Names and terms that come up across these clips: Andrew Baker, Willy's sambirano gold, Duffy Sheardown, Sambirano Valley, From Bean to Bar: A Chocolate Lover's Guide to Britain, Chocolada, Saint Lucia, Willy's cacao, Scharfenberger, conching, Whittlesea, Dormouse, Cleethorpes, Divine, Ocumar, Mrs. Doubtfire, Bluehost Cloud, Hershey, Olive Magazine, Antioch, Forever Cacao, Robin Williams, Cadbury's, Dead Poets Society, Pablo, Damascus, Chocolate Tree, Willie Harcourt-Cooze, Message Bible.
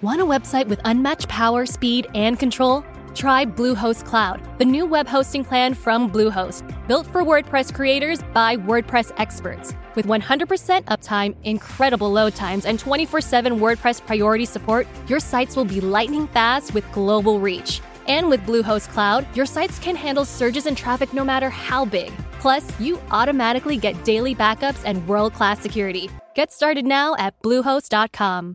Want a website with unmatched power, speed, and control? Try Bluehost Cloud, the new web hosting plan from Bluehost, built for WordPress creators by WordPress experts. With 100% uptime, incredible load times, and 24/7 WordPress priority support, your sites will be lightning fast with global reach. And with Bluehost Cloud, your sites can handle surges in traffic no matter how big. Plus, you automatically get daily backups and world-class security. Get started now at Bluehost.com.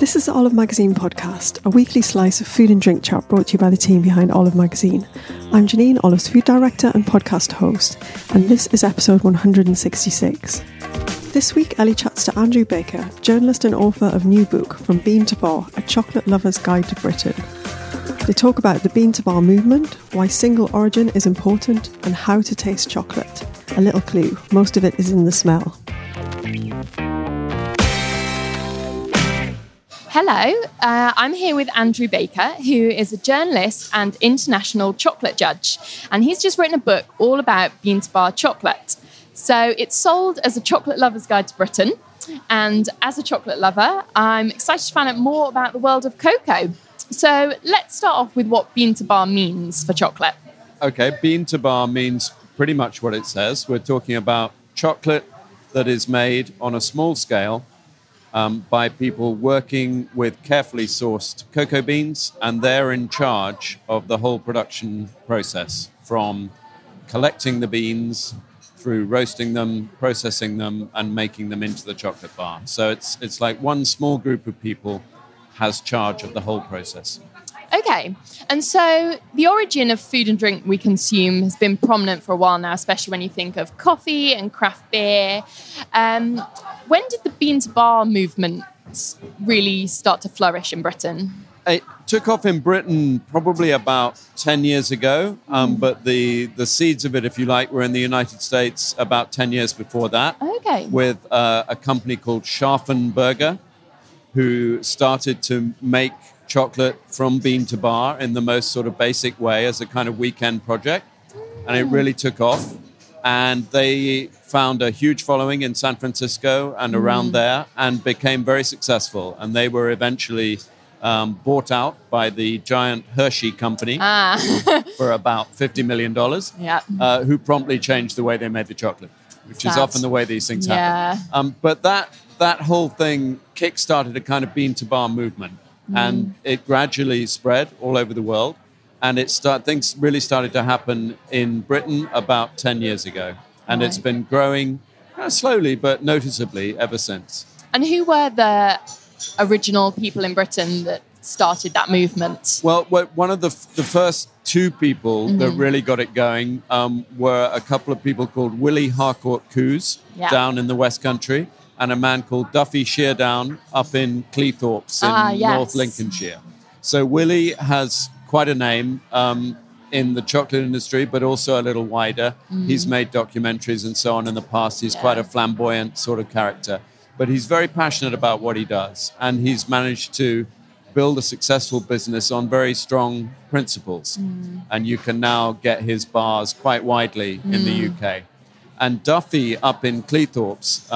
This is the Olive Magazine podcast, a weekly slice of food and drink chat brought to you by the team behind Olive Magazine. I'm Janine, Olive's food director and podcast host, and this is episode 166. This week, Ellie chats to Andrew Baker, journalist and author of new book, From Bean to Bar: A Chocolate Lover's Guide to Britain. They talk about the bean to bar movement, why single origin is important, and how to taste chocolate. A little clue, most of it is in the smell. Hello, I'm here with Andrew Baker, who is a journalist and international chocolate judge, and he's just written a book all about bean to bar chocolate. So it's sold as A Chocolate Lover's Guide to Britain, and as a chocolate lover, I'm excited to find out more about the world of cocoa. So let's start off with what bean to bar means for chocolate. Okay, bean to bar means pretty much what it says. We're talking about chocolate that is made on a small scale by people working with carefully sourced cocoa beans, and they're in charge of the whole production process, from collecting the beans through roasting them, processing them, and making them into the chocolate bar. So it's like one small group of people has charge of the whole process. Okay, and so the origin of food and drink we consume has been prominent for a while now, especially when you think of coffee and craft beer. When did the bean to bar movement really start to flourish in Britain? It took off in Britain probably about 10 years ago, but the seeds of it, if you like, were in the United States about 10 years before that. Okay. With a company called Scharfenberger, who started to make chocolate from bean to bar in the most sort of basic way as a kind of weekend project. And it really took off. And they found a huge following in San Francisco and around there, and became very successful. And they were eventually bought out by the giant Hershey company for about $50 million, who promptly changed the way they made the chocolate, which is often the way these things happen. But that whole thing kick-started a kind of bean-to-bar movement. And it gradually spread all over the world. And things really started to happen in Britain about 10 years ago. And it's been growing slowly, but noticeably ever since. And who were the original people in Britain that started that movement? Well, one of the first two people that really got it going were a couple of people called Willie Harcourt-Cooze down in the West Country, and a man called Duffy Sheardown up in Cleethorpes in North Lincolnshire. So Willie has quite a name in the chocolate industry, but also a little wider. He's made documentaries and so on in the past. He's quite a flamboyant sort of character. but he's very passionate about what he does, and he's managed to build a successful business on very strong principles. And you can now get his bars quite widely in the UK. And Duffy up in Cleethorpes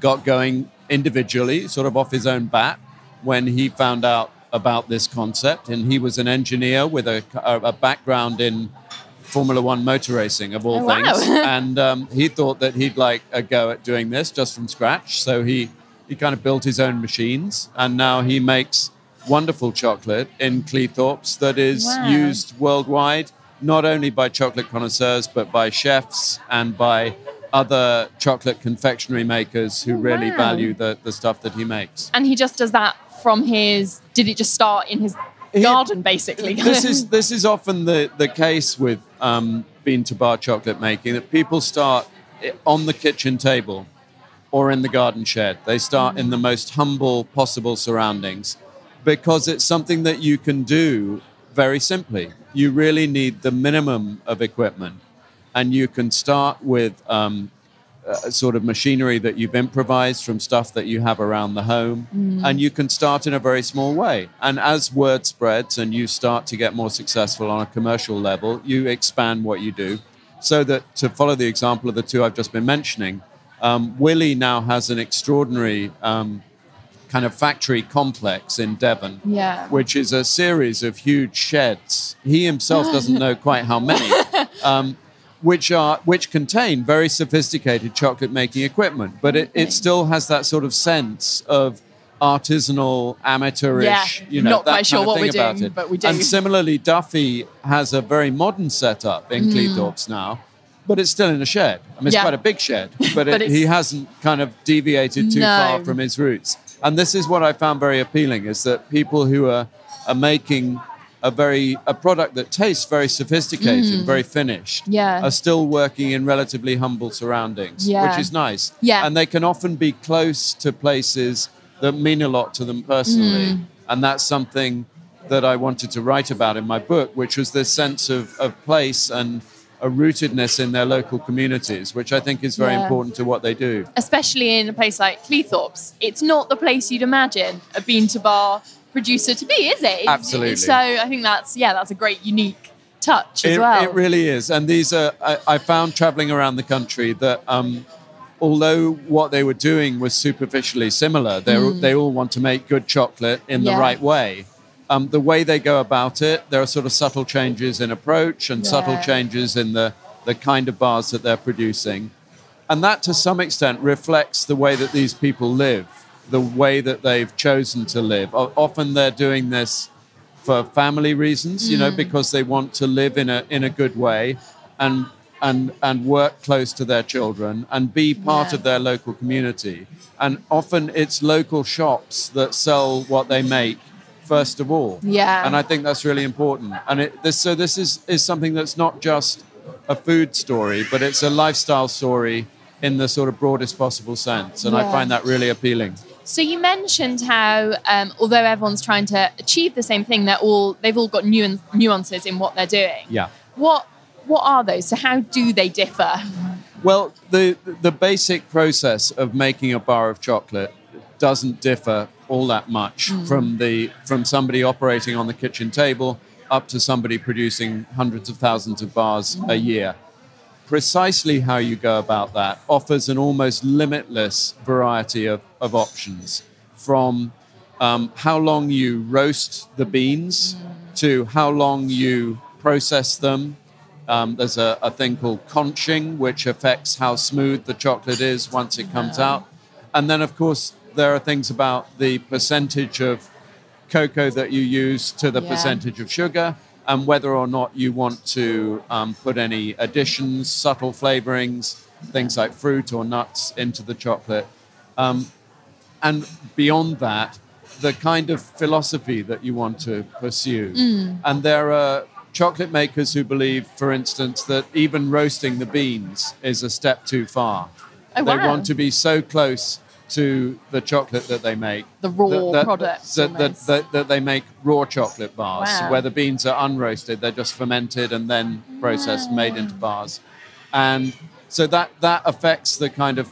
got going individually, sort of off his own bat, when he found out about this concept. And he was an engineer with a background in Formula One motor racing, of all things. And he thought that he'd like a go at doing this just from scratch. So he kind of built his own machines. And now he makes wonderful chocolate in Cleethorpes that is used worldwide, not only by chocolate connoisseurs, but by chefs and by other chocolate confectionery makers who really value the stuff that he makes. And he just does that from his... Did it just start in his... garden, basically. This is often the case with bean-to-bar chocolate making, that people start on the kitchen table or in the garden shed. They start in the most humble possible surroundings, because it's something that you can do very simply. You really need the minimum of equipment, and you can start with sort of machinery that you've improvised from stuff that you have around the home, and you can start in a very small way. And as word spreads and you start to get more successful on a commercial level, you expand what you do. So that, to follow the example of the two I've just been mentioning, Willie now has an extraordinary kind of factory complex in Devon, which is a series of huge sheds. He himself doesn't know quite how many, which contain very sophisticated chocolate-making equipment. But it still has that sort of sense of artisanal, amateurish, not that quite sure what we're doing, but we do. And similarly, Duffy has a very modern setup in Cleethorpes now, but it's still in a shed. I mean, it's quite a big shed, but he hasn't kind of deviated too far from his roots. And this is what I found very appealing, is that people who are making... a product that tastes very sophisticated, very finished, are still working in relatively humble surroundings, which is nice. Yeah. And they can often be close to places that mean a lot to them personally. And that's something that I wanted to write about in my book, which was this sense of place and a rootedness in their local communities, which I think is very important to what they do. Especially in a place like Cleethorpes. It's not the place you'd imagine a bean-to-bar producer to be, is it? Absolutely. So I think that's a great unique touch as well. It really is. And these are, I found traveling around the country that although what they were doing was superficially similar, they all want to make good chocolate in the right way. The way they go about it, there are sort of subtle changes in approach and subtle changes in the kind of bars that they're producing. And that to some extent reflects the way that these people live, the way that they've chosen to live. Often they're doing this for family reasons, because they want to live in a good way and work close to their children and be part of their local community. And often it's local shops that sell what they make first of all. Yeah. And I think that's really important. And this is something that's not just a food story, but it's a lifestyle story in the sort of broadest possible sense. And I find that really appealing. So you mentioned how, although everyone's trying to achieve the same thing, they've all got nuances in what they're doing. Yeah. What are those? So how do they differ? Well, the basic process of making a bar of chocolate doesn't differ all that much from somebody operating on the kitchen table up to somebody producing hundreds of thousands of bars a year. Precisely how you go about that offers an almost limitless variety of options, from how long you roast the beans to how long you process them. There's a thing called conching, which affects how smooth the chocolate is once it comes out. And then, of course, there are things about the percentage of cocoa that you use to the percentage of sugar, and whether or not you want to put any additions, subtle flavorings, things like fruit or nuts into the chocolate. And beyond that, the kind of philosophy that you want to pursue. And there are chocolate makers who believe, for instance, that even roasting the beans is a step too far. Oh, they want to be so close to the chocolate that they make. The raw products. That they make raw chocolate bars, where the beans are unroasted. They're just fermented and then processed, made into bars. And so that affects the kind of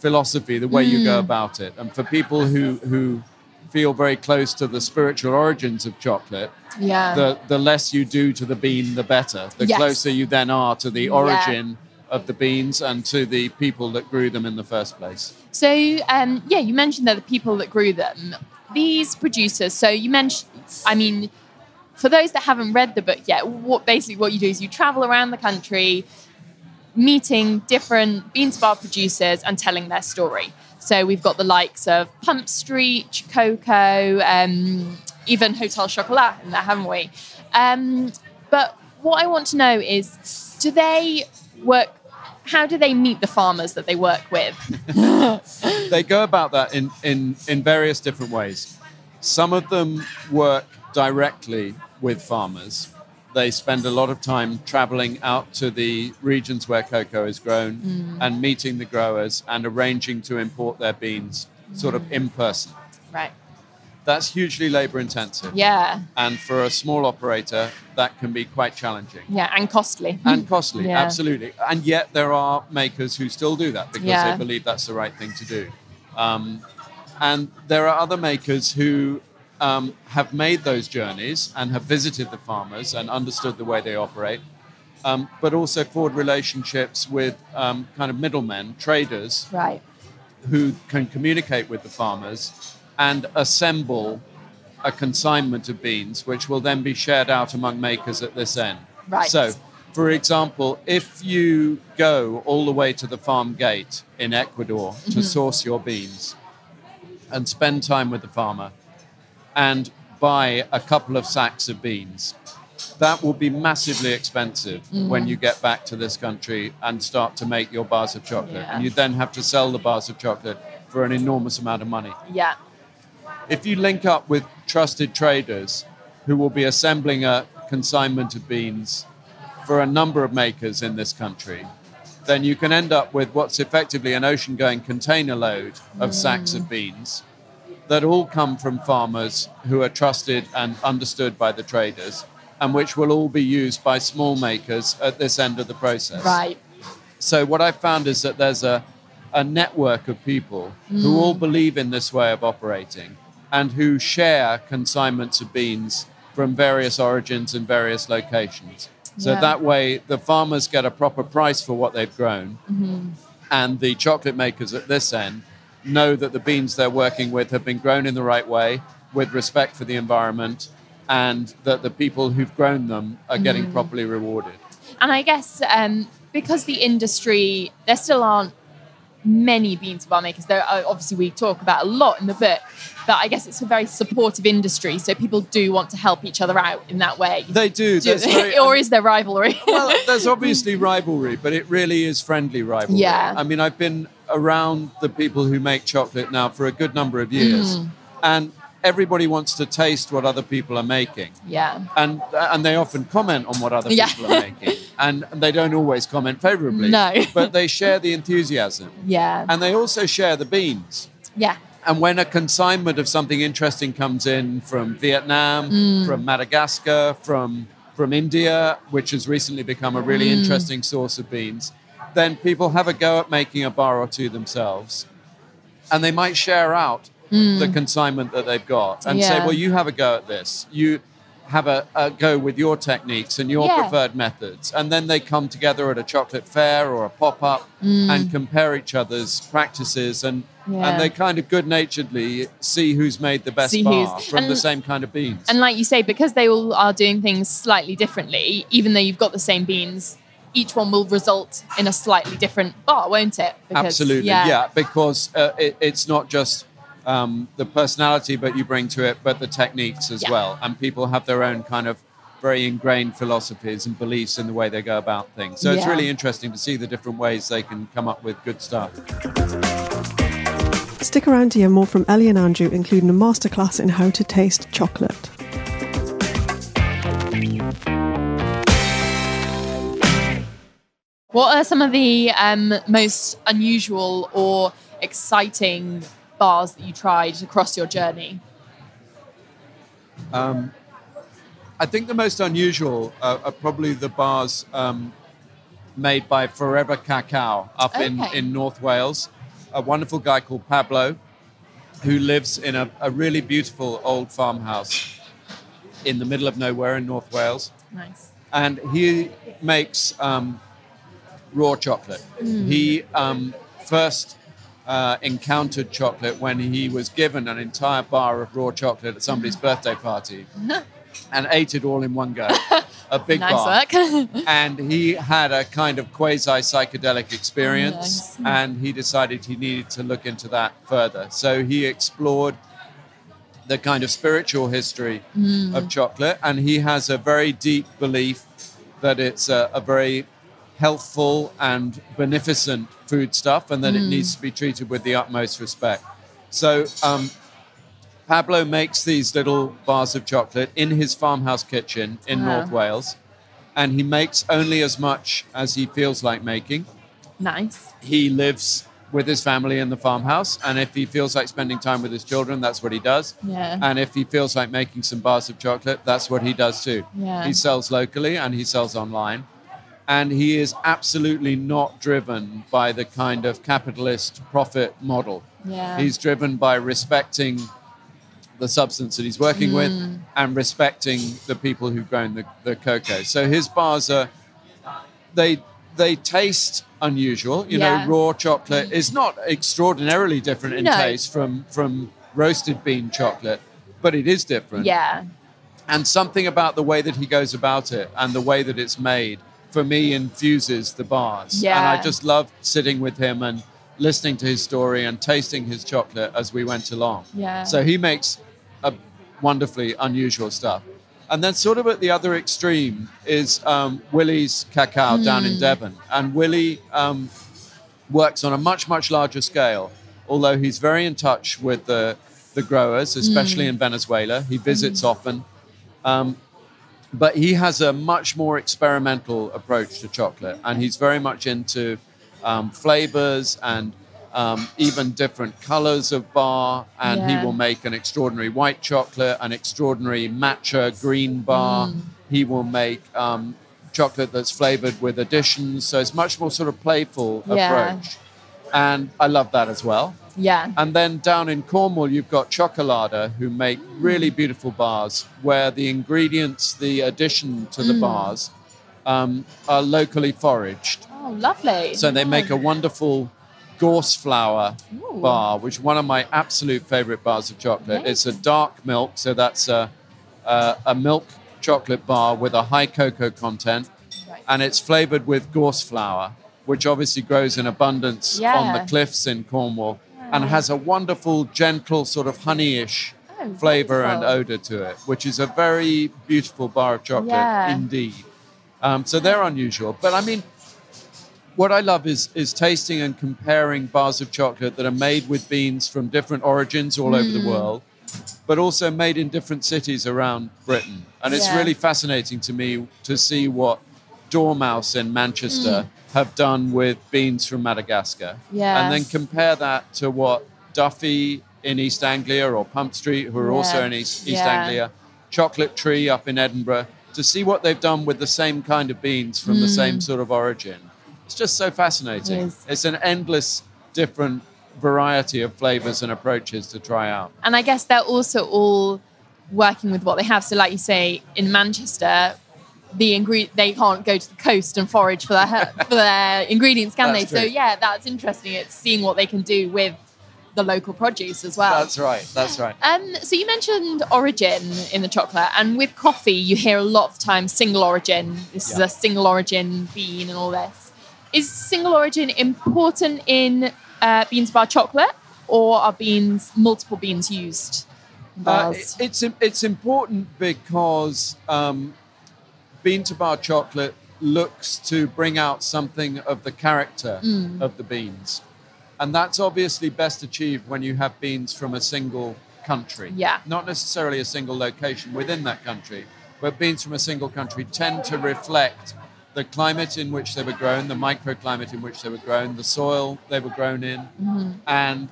philosophy, the way you go about it. And for people who feel very close to the spiritual origins of chocolate, the less you do to the bean, the better. The closer you then are to the origin of the beans and to the people that grew them in the first place. So, you mentioned that the people that grew them, these producers, so you mentioned, I mean, for those that haven't read the book yet, what you do is you travel around the country meeting different bean to bar producers and telling their story. So we've got the likes of Pump Street, Cocoa, even Hotel Chocolat in there, haven't we? But what I want to know is, do they work? How do they meet the farmers that they work with? They go about that in various different ways. Some of them work directly with farmers. They spend a lot of time traveling out to the regions where cocoa is grown and meeting the growers and arranging to import their beans sort of in person. Right. That's hugely labor intensive. Yeah. And for a small operator, that can be quite challenging. Yeah, and costly. And costly, absolutely. And yet there are makers who still do that because they believe that's the right thing to do. And there are other makers who have made those journeys and have visited the farmers and understood the way they operate, but also forward relationships with kind of middlemen, traders, who can communicate with the farmers and assemble a consignment of beans, which will then be shared out among makers at this end. Right. So, for example, if you go all the way to the farm gate in Ecuador to source your beans and spend time with the farmer, and buy a couple of sacks of beans. That will be massively expensive when you get back to this country and start to make your bars of chocolate. Yeah. And you then have to sell the bars of chocolate for an enormous amount of money. Yeah. If you link up with trusted traders who will be assembling a consignment of beans for a number of makers in this country, then you can end up with what's effectively an ocean-going container load of sacks of beans that all come from farmers who are trusted and understood by the traders, and which will all be used by small makers at this end of the process. Right. So what I found is that there's a network of people who all believe in this way of operating and who share consignments of beans from various origins and various locations. So that way the farmers get a proper price for what they've grown and the chocolate makers at this end know that the beans they're working with have been grown in the right way with respect for the environment and that the people who've grown them are getting properly rewarded. And I guess because the industry, there still aren't many bean to bar makers. There are, obviously, we talk about a lot in the book, but I guess it's a very supportive industry, so people do want to help each other out in that way. They do. Or is there rivalry? Well, there's obviously rivalry, but it really is friendly rivalry. Yeah. I mean, I've been around the people who make chocolate now for a good number of years, and everybody wants to taste what other people are making. Yeah. And they often comment on what other people are making. And they don't always comment favorably. No. But they share the enthusiasm. Yeah. And they also share the beans. Yeah. And when a consignment of something interesting comes in from Vietnam, from Madagascar, from India, which has recently become a really interesting source of beans, then people have a go at making a bar or two themselves. And they might share out the consignment that they've got and say, well, you have a go at this. You have a go with your techniques and your preferred methods. And then they come together at a chocolate fair or a pop-up and compare each other's practices and they kind of good-naturedly see who's made the best bar from the same kind of beans. And like you say, because they all are doing things slightly differently, even though you've got the same beans, each one will result in a slightly different bar, won't it? Because, absolutely, because it's not just the personality that you bring to it, but the techniques as well. And people have their own kind of very ingrained philosophies and beliefs in the way they go about things. So it's really interesting to see the different ways they can come up with good stuff. Stick around to hear more from Ellie and Andrew, including a masterclass in how to taste chocolate. What are some of the most unusual or exciting bars that you tried across your journey? I think the most unusual are probably the bars made by Forever Cacao up in North Wales. a wonderful guy called Pablo, who lives in a really beautiful old farmhouse in the middle of nowhere in North Wales. Nice. And he makes raw chocolate. Mm. He first encountered chocolate when he was given an entire bar of raw chocolate at somebody's birthday party and ate it all in one go. A big bar. Nice work. And he had a kind of quasi-psychedelic experience. Nice. And he decided he needed to look into that further. So he explored the kind of spiritual history of chocolate. And he has a very deep belief that it's a very healthful and beneficent foodstuff and that it needs to be treated with the utmost respect. So Pablo makes these little bars of chocolate in his farmhouse kitchen in North Wales, and he makes only as much as he feels like making. Nice. He lives with his family in the farmhouse, and if he feels like spending time with his children, that's what he does. Yeah. And if he feels like making some bars of chocolate, that's what he does too. Yeah. He sells locally and he sells online. And he is absolutely not driven by the kind of capitalist profit model. Yeah. He's driven by respecting the substance that he's working with and respecting the people who've grown the cocoa. So his bars are, they taste unusual. You know, raw chocolate is not extraordinarily different in taste from roasted bean chocolate, but it is different. Yeah. And something about the way that he goes about it and the way that it's made, for me, infuses the bars. Yeah. And I just loved sitting with him and listening to his story and tasting his chocolate as we went along. Yeah. So he makes a wonderfully unusual stuff. And then sort of at the other extreme is Willy's Cacao down in Devon. And Willie works on a much, much larger scale, although he's very in touch with the growers, especially in Venezuela. He visits often. But he has a much more experimental approach to chocolate, and he's very much into flavors and even different colors of bar. And he will make an extraordinary white chocolate, an extraordinary matcha green bar. He will make chocolate that's flavored with additions. So it's much more sort of playful approach. And I love that as well. Yeah. And then down in Cornwall, you've got Chocolada, who make really beautiful bars where the ingredients, the addition to the bars, are locally foraged. Oh, lovely. So they make a wonderful gorse flower bar, which is one of my absolute favorite bars of chocolate. Nice. It's a dark milk, so that's a milk chocolate bar with a high cocoa content, and it's flavored with gorse flower, which obviously grows in abundance on the cliffs in Cornwall. And has a wonderful, gentle, sort of honey-ish flavor and odor to it, which is a very beautiful bar of chocolate indeed. So they're unusual. But I mean, what I love is tasting and comparing bars of chocolate that are made with beans from different origins all over the world, but also made in different cities around Britain. And it's really fascinating to me to see what Dormouse in Manchester have done with beans from Madagascar. Yes. And then compare that to what Duffy in East Anglia or Pump Street, who are also in East Anglia, Chocolate Tree up in Edinburgh, to see what they've done with the same kind of beans from the same sort of origin. It's just so fascinating. It's an endless different variety of flavors and approaches to try out. And I guess they're also all working with what they have. So like you say, in Manchester, they can't go to the coast and forage for their ingredients, can they? True. So that's interesting. It's seeing what they can do with the local produce as well. That's right. So you mentioned origin in the chocolate, and with coffee, you hear a lot of times single origin. This is a single origin bean and all this. Is single origin important in bean to bar chocolate, or are multiple beans used in bars? It's important because bean to bar chocolate looks to bring out something of the character of the beans. And that's obviously best achieved when you have beans from a single country. Yeah. Not necessarily a single location within that country, but beans from a single country tend to reflect the climate in which they were grown, the microclimate in which they were grown, the soil they were grown in. And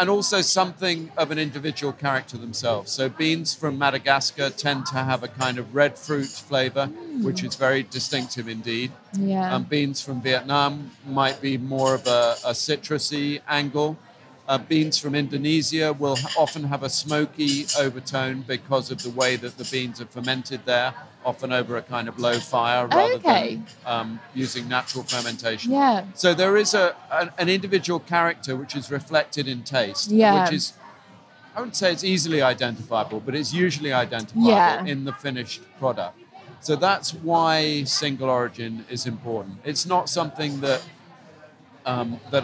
and also something of an individual character themselves. So beans from Madagascar tend to have a kind of red fruit flavor, which is very distinctive indeed. Yeah. Beans from Vietnam might be more of a citrusy angle. Beans from Indonesia will often have a smoky overtone because of the way that the beans are fermented there, often over a kind of low fire rather than using natural fermentation. Yeah. So there is an individual character which is reflected in taste, which is, I wouldn't say it's easily identifiable, but it's usually identifiable in the finished product. So that's why single origin is important. It's not something that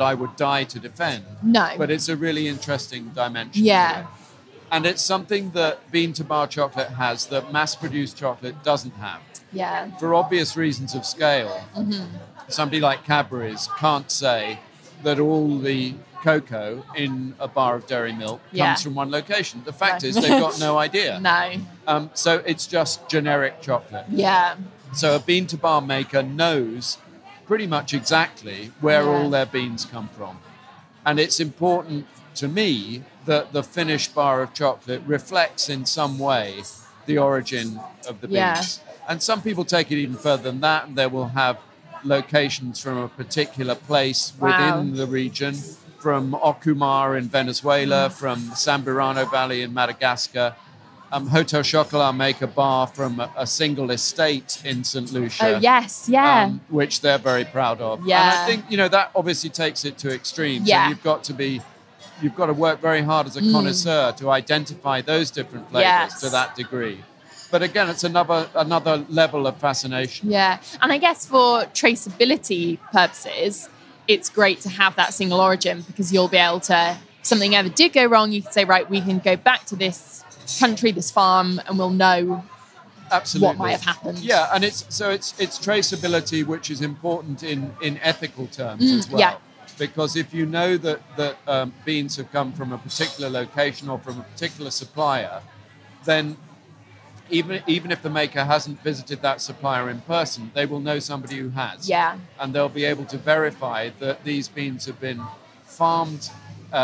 I would die to defend. No. But it's a really interesting dimension. Yeah. And it's something that bean-to-bar chocolate has that mass-produced chocolate doesn't have. Yeah. For obvious reasons of scale, somebody like Cadbury's can't say that all the cocoa in a bar of dairy milk comes from one location. The fact is they've got no idea. No. So it's just generic chocolate. Yeah. So a bean-to-bar maker knows pretty much exactly where all their beans come from. And it's important to me that the finished bar of chocolate reflects in some way the origin of the beans. Yeah. And some people take it even further than that, and they will have locations from a particular place within the region, from Ocumar in Venezuela, from Sambirano Valley in Madagascar. Hotel Chocolat make a bar from a single estate in Saint Lucia. Oh, yes, which they're very proud of. Yeah. And I think, that obviously takes it to extremes. Yeah. So you've got to work very hard as a connoisseur to identify those different flavors to that degree. But again, it's another level of fascination. Yeah. And I guess for traceability purposes, it's great to have that single origin, because you'll be able to, if something ever did go wrong, you can say, right, we can go back to this country, this farm, and we'll know what might have happened. Yeah, and it's traceability, which is important in ethical terms as well. Yeah. Because if you know that beans have come from a particular location or from a particular supplier, then even if the maker hasn't visited that supplier in person, they will know somebody who has. Yeah. And they'll be able to verify that these beans have been farmed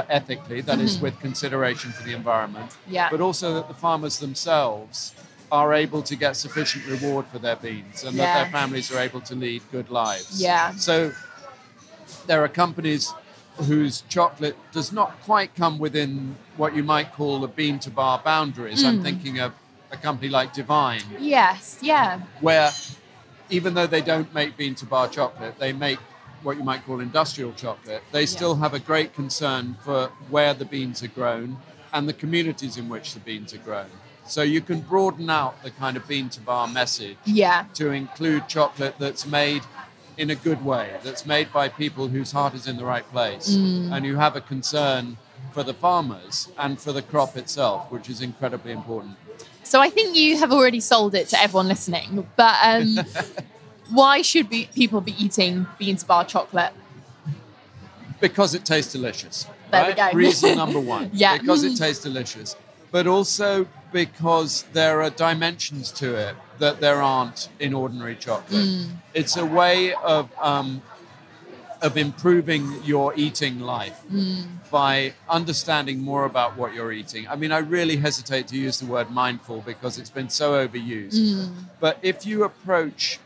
ethically, that is with consideration for the environment, but also that the farmers themselves are able to get sufficient reward for their beans, and that their families are able to lead good lives. Yeah. So there are companies whose chocolate does not quite come within what you might call the bean-to-bar boundaries. I'm thinking of a company like Divine. Yes, yeah. Where even though they don't make bean-to-bar chocolate, they make what you might call industrial chocolate, they still have a great concern for where the beans are grown and the communities in which the beans are grown. So you can broaden out the kind of bean-to-bar message to include chocolate that's made in a good way, that's made by people whose heart is in the right place and who have a concern for the farmers and for the crop itself, which is incredibly important. So I think you have already sold it to everyone listening, but... why should people be eating bean-to-bar chocolate? Because it tastes delicious. There we go. Reason number one. Because it tastes delicious. But also because there are dimensions to it that there aren't in ordinary chocolate. It's a way of improving your eating life by understanding more about what you're eating. I mean, I really hesitate to use the word mindful because it's been so overused. But if you approach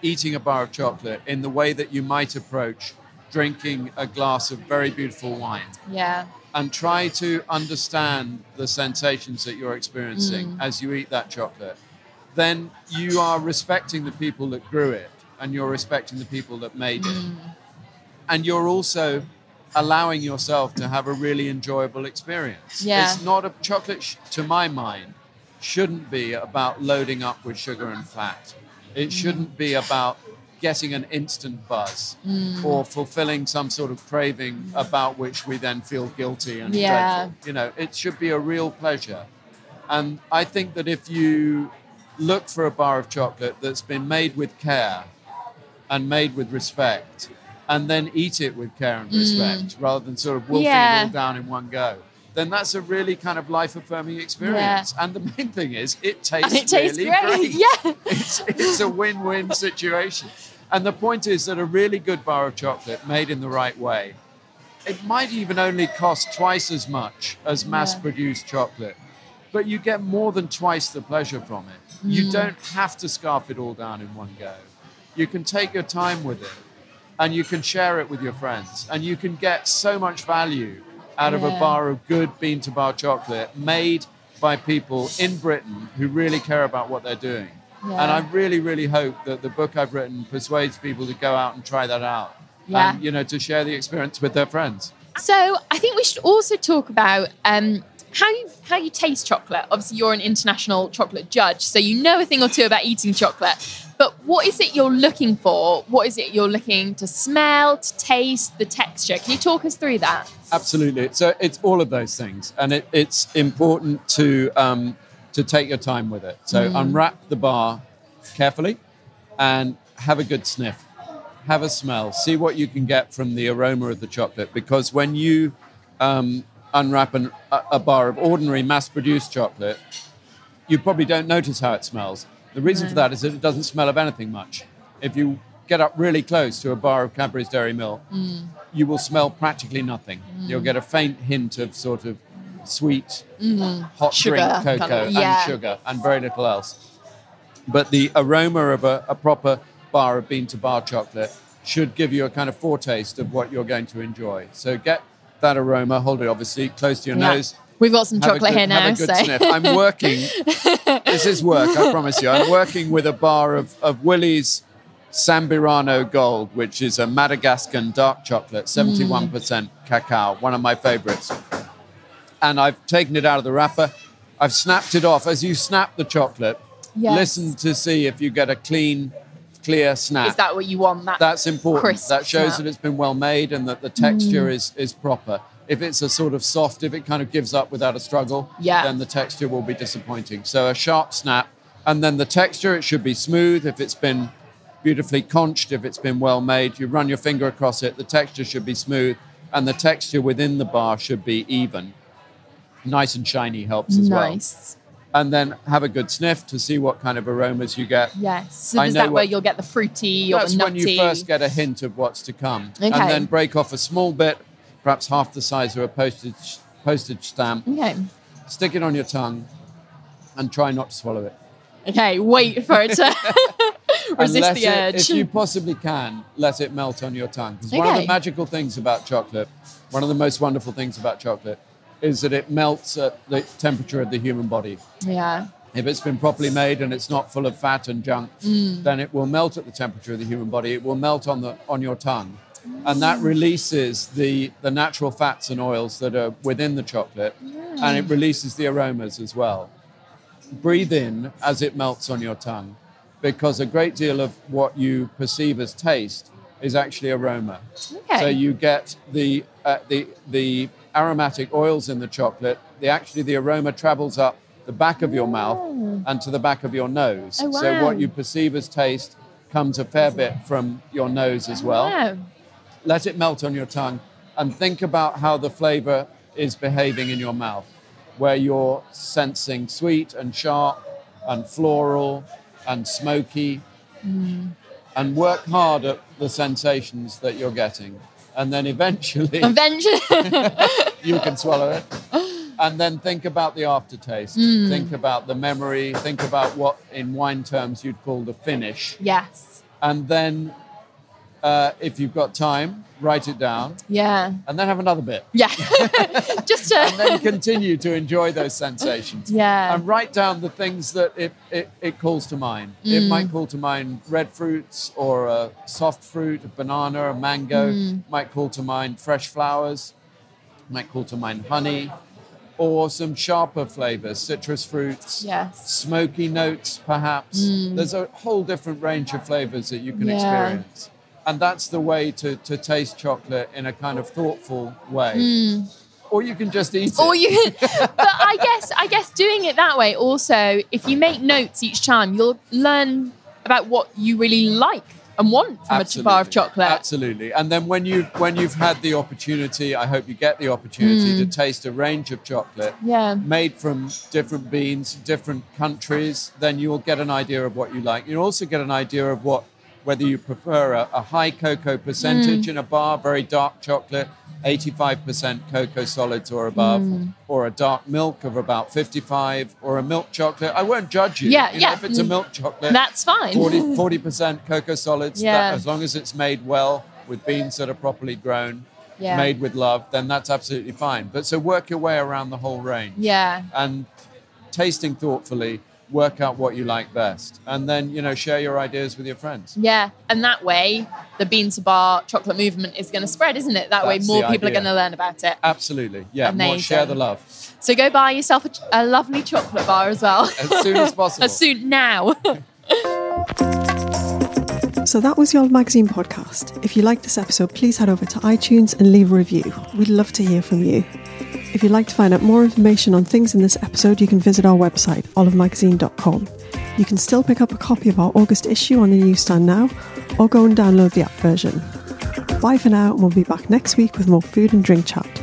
eating a bar of chocolate in the way that you might approach drinking a glass of very beautiful wine. Yeah. And try to understand the sensations that you're experiencing as you eat that chocolate. Then you are respecting the people that grew it, and you're respecting the people that made it. And you're also allowing yourself to have a really enjoyable experience. Yeah. It's not a chocolate, to my mind, shouldn't be about loading up with sugar and fat. It shouldn't be about getting an instant buzz or fulfilling some sort of craving about which we then feel guilty and dreadful. It should be a real pleasure. And I think that if you look for a bar of chocolate that's been made with care and made with respect, and then eat it with care and respect rather than sort of wolfing it all down in one go, then that's a really kind of life-affirming experience. Yeah. And the main thing is, it tastes really great. Yeah. It's a win-win situation. And the point is that a really good bar of chocolate made in the right way it might even only cost twice as much as mass-produced chocolate, but you get more than twice the pleasure from it. Mm. You don't have to scarf it all down in one go. You can take your time with it, and you can share it with your friends, and you can get so much value out of a bar of good bean-to-bar chocolate made by people in Britain who really care about what they're doing. Yeah. And I really, really hope that the book I've written persuades people to go out and try that out. Yeah. And, you know, to share the experience with their friends. So I think we should also talk about how you taste chocolate. Obviously, you're an international chocolate judge, so you know a thing or two about eating chocolate. But what is it you're looking for? What is it you're looking to smell, to taste, the texture? Can you talk us through that? Absolutely. So it's all of those things. And it's important to take your time with it. So unwrap the bar carefully and have a good sniff. Have a smell. See what you can get from the aroma of the chocolate. Because when you unwrap a bar of ordinary mass-produced chocolate, you probably don't notice how it smells. The reason for that is that it doesn't smell of anything much. If you get up really close to a bar of Cadbury's Dairy Milk, you will smell practically nothing. You'll get a faint hint of sort of sweet, hot sugar, drink cocoa and sugar and very little else. But the aroma of a proper bar of bean-to-bar chocolate should give you a kind of foretaste of what you're going to enjoy. So get that aroma, hold it obviously close to your nose. We've got some chocolate here now. Have a good sniff. I'm working. This is work, I promise you. I'm working with a bar of Willy's Sambirano Gold, which is a Madagascan dark chocolate, 71% cacao, one of my favorites. And I've taken it out of the wrapper. I've snapped it off. As you snap the chocolate, listen to see if you get a clean, clear snap. Is that what you want? That's important. That shows that it's been well made and that the texture is proper. If it's a sort of soft, if it kind of gives up without a struggle, then the texture will be disappointing. So a sharp snap. And then the texture, it should be smooth. If it's been beautifully conched, if it's been well made, you run your finger across it, the texture should be smooth. And the texture within the bar should be even. Nice and shiny helps as well. And then have a good sniff to see what kind of aromas you get. Yes. So is that where you'll get the fruity or the nutty? That's when you first get a hint of what's to come. Okay. And then break off a small bit, perhaps half the size of a postage stamp. Okay. Stick it on your tongue and try not to swallow it. Okay, wait for it to resist the urge. If you possibly can, let it melt on your tongue. Because one of the magical things about chocolate, one of the most wonderful things about chocolate, is that it melts at the temperature of the human body. Yeah. If it's been properly made and it's not full of fat and junk, then it will melt at the temperature of the human body. It will melt on your tongue. And that releases the natural fats and oils that are within the chocolate. Yeah. And it releases the aromas as well. Breathe in as it melts on your tongue, because a great deal of what you perceive as taste is actually aroma. Okay. So you get the aromatic oils in the chocolate, the aroma travels up the back of your mouth and to the back of your nose. Oh, wow. So what you perceive as taste comes a fair bit from your nose as well. Wow. Let it melt on your tongue and think about how the flavor is behaving in your mouth, where you're sensing sweet and sharp and floral and smoky, and work hard at the sensations that you're getting. And then eventually you can swallow it. And then think about the aftertaste. Think about the memory. Think about what, in wine terms, you'd call the finish. Yes. And then, if you've got time, write it down. Yeah. And then have another bit. Yeah. And then continue to enjoy those sensations. Yeah. And write down the things that it calls to mind. It might call to mind red fruits or a soft fruit, a banana, a mango. Might call to mind fresh flowers. Might call to mind honey. Or some sharper flavors, citrus fruits, smoky notes, perhaps. There's a whole different range of flavors that you can experience. And that's the way to taste chocolate in a kind of thoughtful way. Or you can just eat it. But I guess doing it that way also, if you make notes each time, you'll learn about what you really like and want from a bar of chocolate. Absolutely. And then when you've had the opportunity, I hope you get the opportunity to taste a range of chocolate made from different beans, different countries, then you will get an idea of what you like. You'll also get an idea of what whether you prefer a high cocoa percentage in a bar, very dark chocolate, 85% cocoa solids or above, or a dark milk of about 55, or a milk chocolate. I won't judge you. Yeah. If it's a milk chocolate, that's fine. 40% cocoa solids, that, as long as it's made well with beans that are properly grown, made with love, then that's absolutely fine. But so work your way around the whole range. Yeah. And tasting thoughtfully, work out what you like best. And then, you know, share your ideas with your friends. Yeah. And that way, the bean to bar chocolate movement is going to spread, isn't it? That way, more people are going to learn about it. Absolutely. Yeah. Amazing. More share the love. So go buy yourself a lovely chocolate bar as well. As soon as possible. Now. So that was the Olive Magazine podcast. If you liked this episode, please head over to iTunes and leave a review. We'd love to hear from you. If you'd like to find out more information on things in this episode, you can visit our website, olivemagazine.com. You can still pick up a copy of our August issue on the newsstand now, or go and download the app version. Bye for now, and we'll be back next week with more food and drink chat.